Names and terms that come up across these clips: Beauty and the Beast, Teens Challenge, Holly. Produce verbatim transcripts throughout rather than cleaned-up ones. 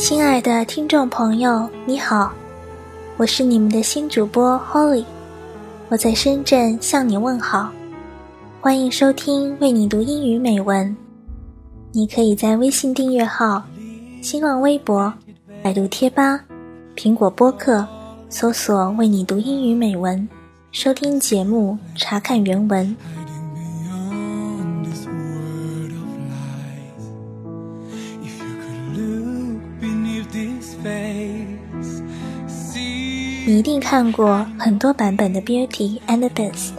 亲爱的听众朋友，你好，我是你们的新主播 Holly， 我在深圳向你问好，欢迎收听为你读英语美文。你可以在微信订阅号、新浪微博、百度贴吧、苹果播客搜索为你读英语美文，收听节目，查看原文。你一定看过很多版本的 Beauty and the Beast，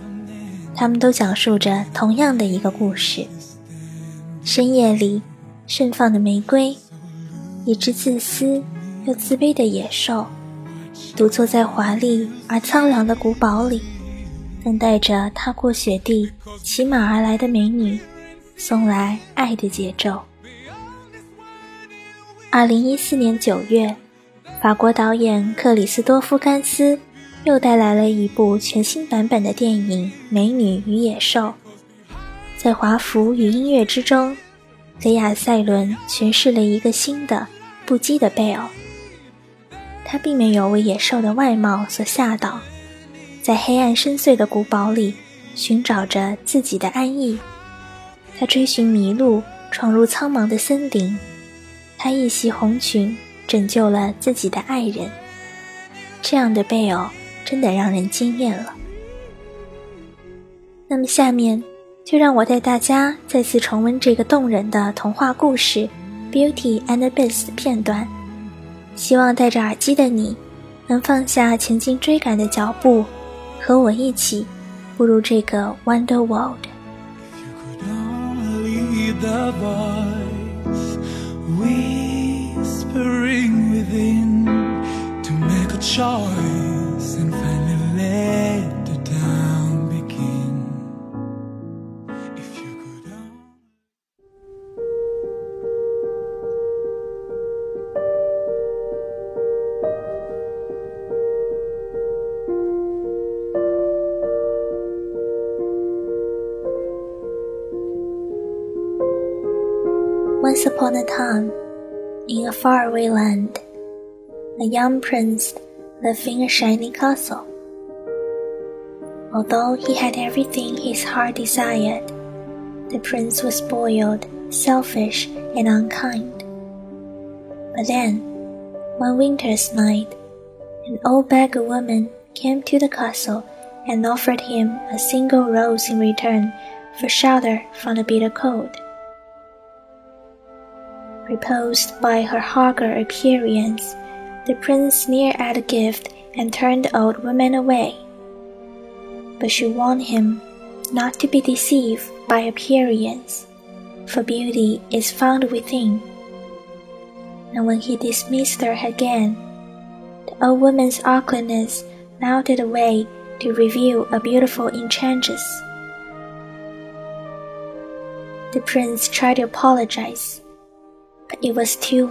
他们都讲述着同样的一个故事。深夜里盛放的玫瑰，一只自私又自卑的野兽，独坐在华丽而苍凉的古堡里，等待着踏过雪地骑马而来的美女送来爱的节奏。二零一四年九月，法国导演克里斯多夫·甘斯又带来了一部全新版本的电影《美女与野兽》。在华服与音乐之中，雷亚·塞伦诠释了一个新的不羁的贝尔。他并没有为野兽的外貌所吓倒，在黑暗深邃的古堡里寻找着自己的安逸。他追寻迷路，闯入苍茫的森林。他一袭红裙，拯救了自己的爱人，这样的贝尔真的让人惊艳了。那么下面就让我带大家再次重温这个动人的童话故事 Beauty and the Beast 的片段，希望戴着耳机的你能放下前进追赶的脚步，和我一起步入这个 Wonder World。 If you could only hear the voice whispering to make a choice and finally let the down begin. If you go down. Once upon a time, in a faraway land.A young prince lived in a shiny castle. Although he had everything his heart desired, the prince was spoiled, selfish, and unkind. But then, one winter's night, an old beggar woman came to the castle and offered him a single rose in return for shelter from the bitter cold. Repulsed by her haggard appearance,The prince sneered at the gift and turned the old woman away. But she warned him not to be deceived by appearance, for beauty is found within. And when he dismissed her again, the old woman's ugliness melted away to reveal a beautiful enchantress. The prince tried to apologize, but it was too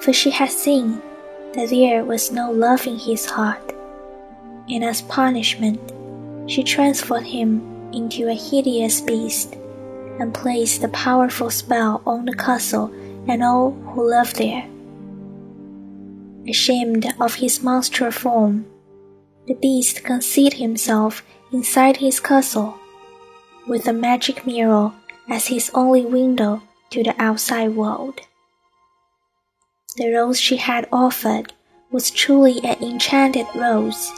late.For she had seen that there was no love in his heart, and as punishment, she transformed him into a hideous beast and placed the powerful spell on the castle and all who lived there. Ashamed of his monstrous form, the beast concealed himself inside his castle, with a magic mirror as his only window to the outside world.The rose she had offered was truly an enchanted rose,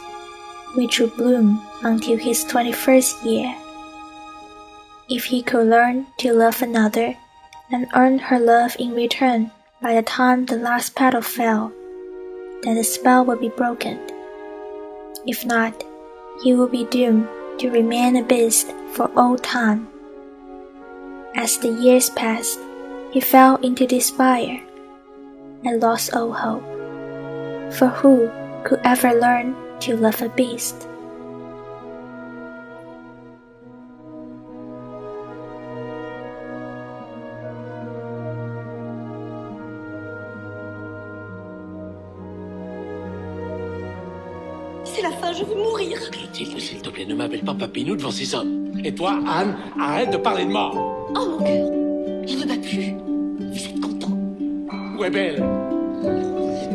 which would bloom until his twenty-first year. If he could learn to love another and earn her love in return by the time the last petal fell, then the spell would be broken. If not, he would be doomed to remain a beast for all time. As the years passed, he fell into despair.And lost all hope, for who could ever learn to love a beast? C'est la fin, je vais mourir. Clotilde, s'il te plaît, ne m'appelle pas Papinou devant ces hommes. Et toi, Anne, arrête de parler de mort. Oh mon cœur, je ne bats plus. Vous êtes content. Ouais, belle.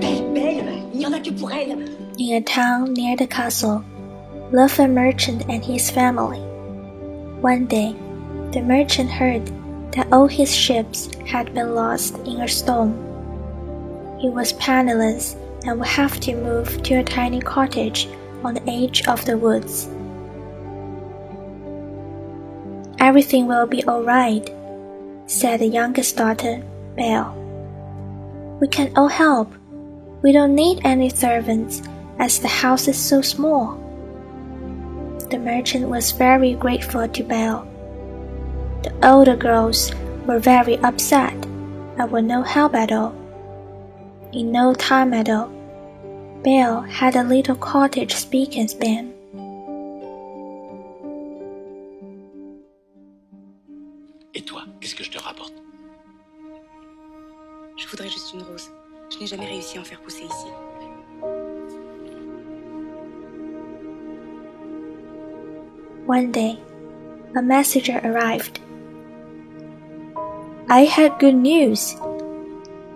Belle, belle, il n'y en a que pour elle. In a town near the castle, lived a merchant and his family. One day, the merchant heard that all his ships had been lost in a storm. He was penniless and would have to move to a tiny cottage on the edge of the woods. Everything will be all right, said the youngest daughter, Belle. We can all help. We don't need any servants, as the house is so small. The merchant was very grateful to Belle. The older girls were very upset and were no help at all. In no time at all, Belle had a little cottage spick and span. Et toi, qu'est-ce que je te rapporte? Je voudrais juste une rose. Je n'ai jamais réussi à en faire pousser ici. One day, a messenger arrived. I had good news,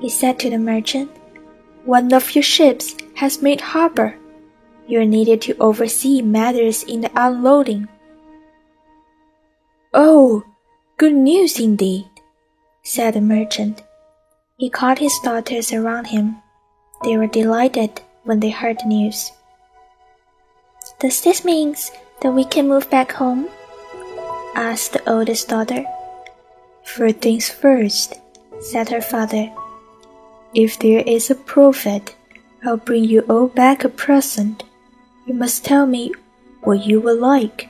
he said to the merchant.One of your ships has made harbor. You are needed to oversee matters in the unloading. Oh, good news indeed, said the merchant. He called his daughters around him. They were delighted when they heard the news. Does this mean that we can move back home? Asked the oldest daughter. First things first, said her father.If there is a prophet, I'll bring you all back a present. You must tell me what you would like.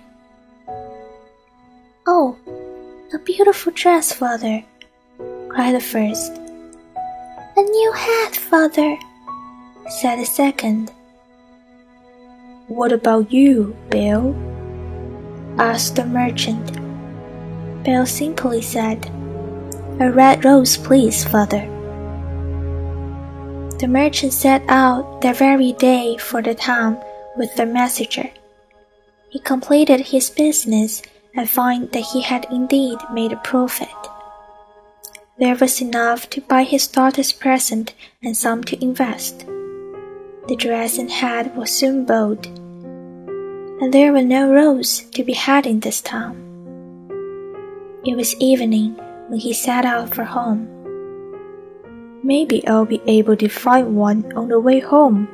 Oh, a beautiful dress, father, cried the first. A new hat, father, said the second. What about you, Belle? Asked the merchant. Belle simply said, A red rose, please, father.The merchant set out that very day for the town with the messenger. He completed his business and found that he had indeed made a profit. There was enough to buy his daughter's present and some to invest. The dress and hat were soon bought, and there were no roads to be had in this town. It was evening when he set out for home.Maybe I'll be able to find one on the way home,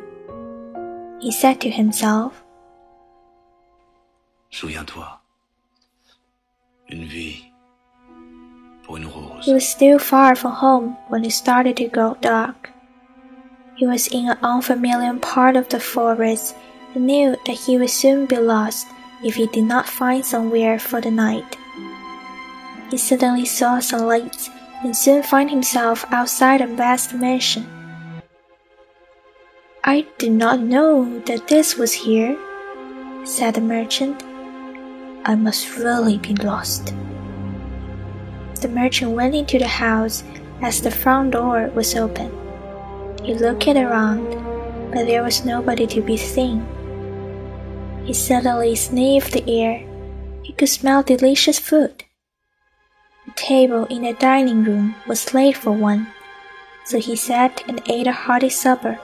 he said to himself. Souviens-toi, une vie pour une rose. He was still far from home when it started to grow dark. He was in an unfamiliar part of the forest and knew that he would soon be lost if he did not find somewhere for the night. He suddenly saw some lights.And soon found himself outside a vast mansion. I did not know that this was here, said the merchant. I must really be lost. The merchant went into the house as the front door was open. He looked around, but there was nobody to be seen. He suddenly sniffed the air. He could smell delicious food.The table in the dining room was laid for one, so he sat and ate a hearty supper.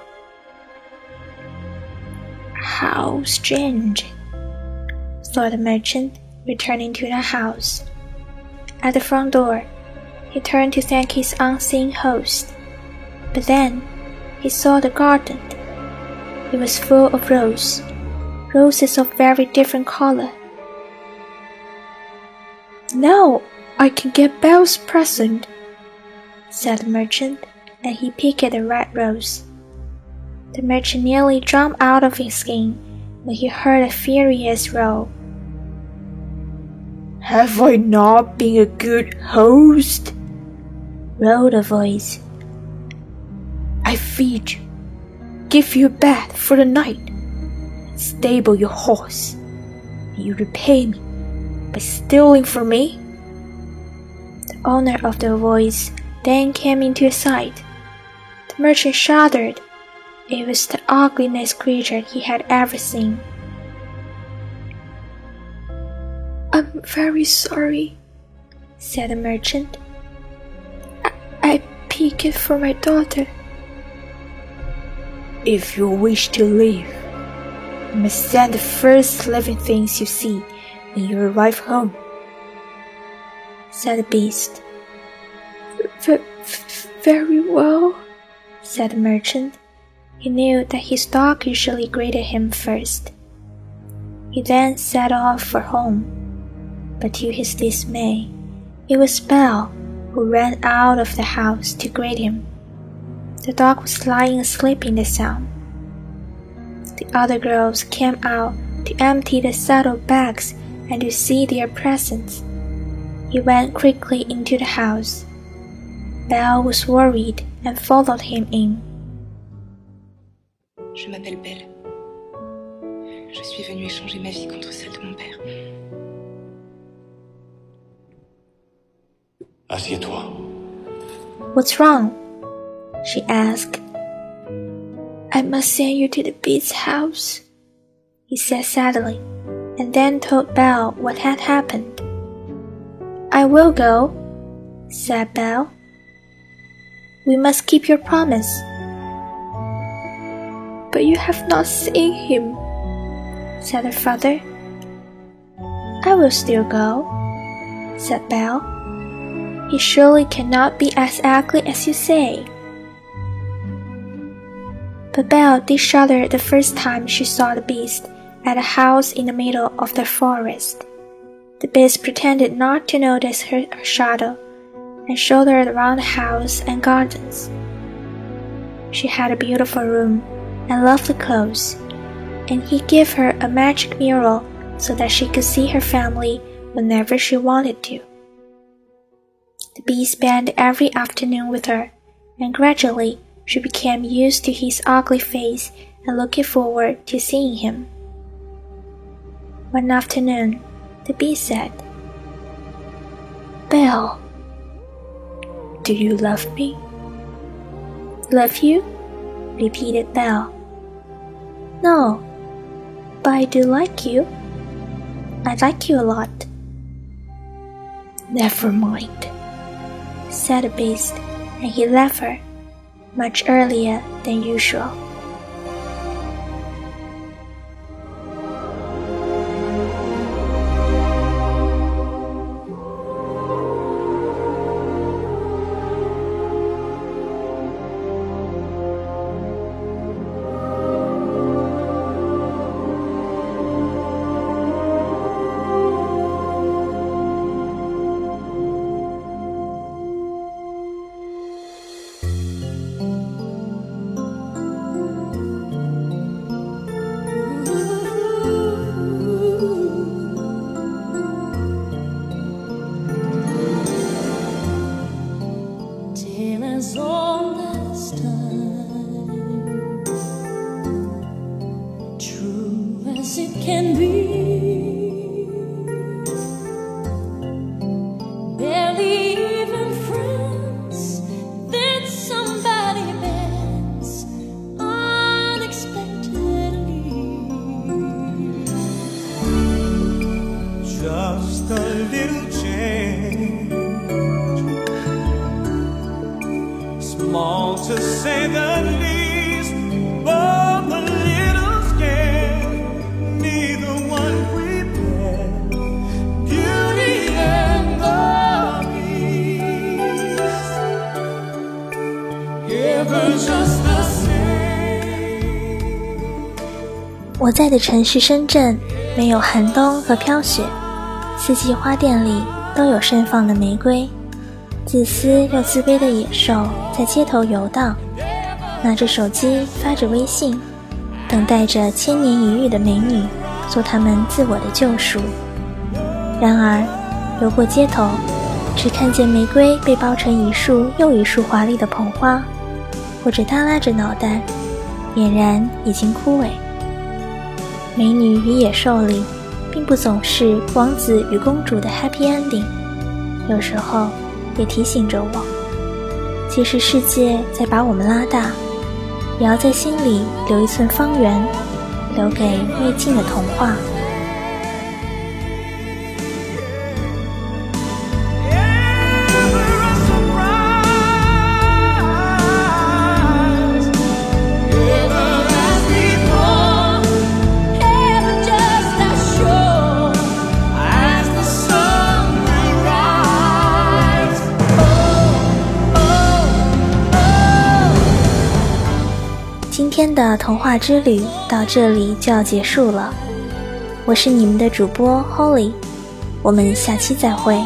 How strange, thought the merchant, returning to the house. At the front door, he turned to thank his unseen host, but then he saw the garden. It was full of roses, roses of very different color. No!I can get Belle's present, said the merchant, and he picked a red rose. The merchant nearly jumped out of his skin when he heard a furious roar. Have I not been a good host? Roared a voice. I feed you, give you a bath for the night, stable your horse, and you repay me by stealing from me?The owner of the voice then came into sight. The merchant shuddered. It was the ugliest creature he had ever seen. I'm very sorry, said the merchant. I, I lucky gift for my daughter. If you wish to live, you must send the first living things you see when you arrive home," said the beast. V- very well," said the merchant. He knew that his dog usually greeted him first. He then set off for home, but to his dismay, it was Belle who ran out of the house to greet him. The dog was lying asleep in the sound. The other girls came out to empty the saddlebags and to see their presents. He went quickly into the house. Belle was worried and followed him in.Je m'appelle Belle. Je suis venue échanger ma vie contre celle de mon père. Assieds-toi. What's wrong? She asked. I must send you to the beast's house, he said sadly, and then told Belle what had happened. I will go, said Belle. We must keep your promise.But you have not seen him, said her father. I will still go, said Belle. He surely cannot be as ugly as you say. But Belle did shudder the first time she saw the beast at a house in the middle of the forest. The beast pretended not to notice her shadow and showed her around the house and gardens. She had a beautiful room.And lovely clothes, and he gave her a magic mirror so that she could see her family whenever she wanted to. The beast spent every afternoon with her, and gradually she became used to his ugly face and looking forward to seeing him. One afternoon, the beast said, "Belle, do you love me?" "Love you?" repeated Belle.No, but I do like you. I like you a lot. Never mind, said the beast, and he left her much earlier than usual. To say the least, both a little scared, neither one prepared. Beauty and the Beast, ever just the same. 我在的城市深圳，没有寒冬和飘雪，四季花店里都有盛放的玫瑰。自私又自卑的野兽在街头游荡，拿着手机发着微信，等待着千年一遇的美女做他们自我的救赎。然而游过街头，只看见玫瑰被包成一束又一束华丽的捧花，或者耷拉着脑袋，俨然已经枯萎。美女与野兽里并不总是王子与公主的 happy ending， 有时候也提醒着我，即使世界在把我们拉大，也要在心里留一寸方圆，留给未尽的童话。今天的童话之旅到这里就要结束了，我是你们的主播 Holly， 我们下期再会。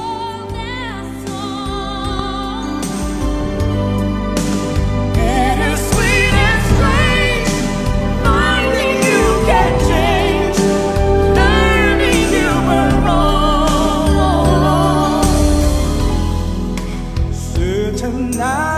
Tonight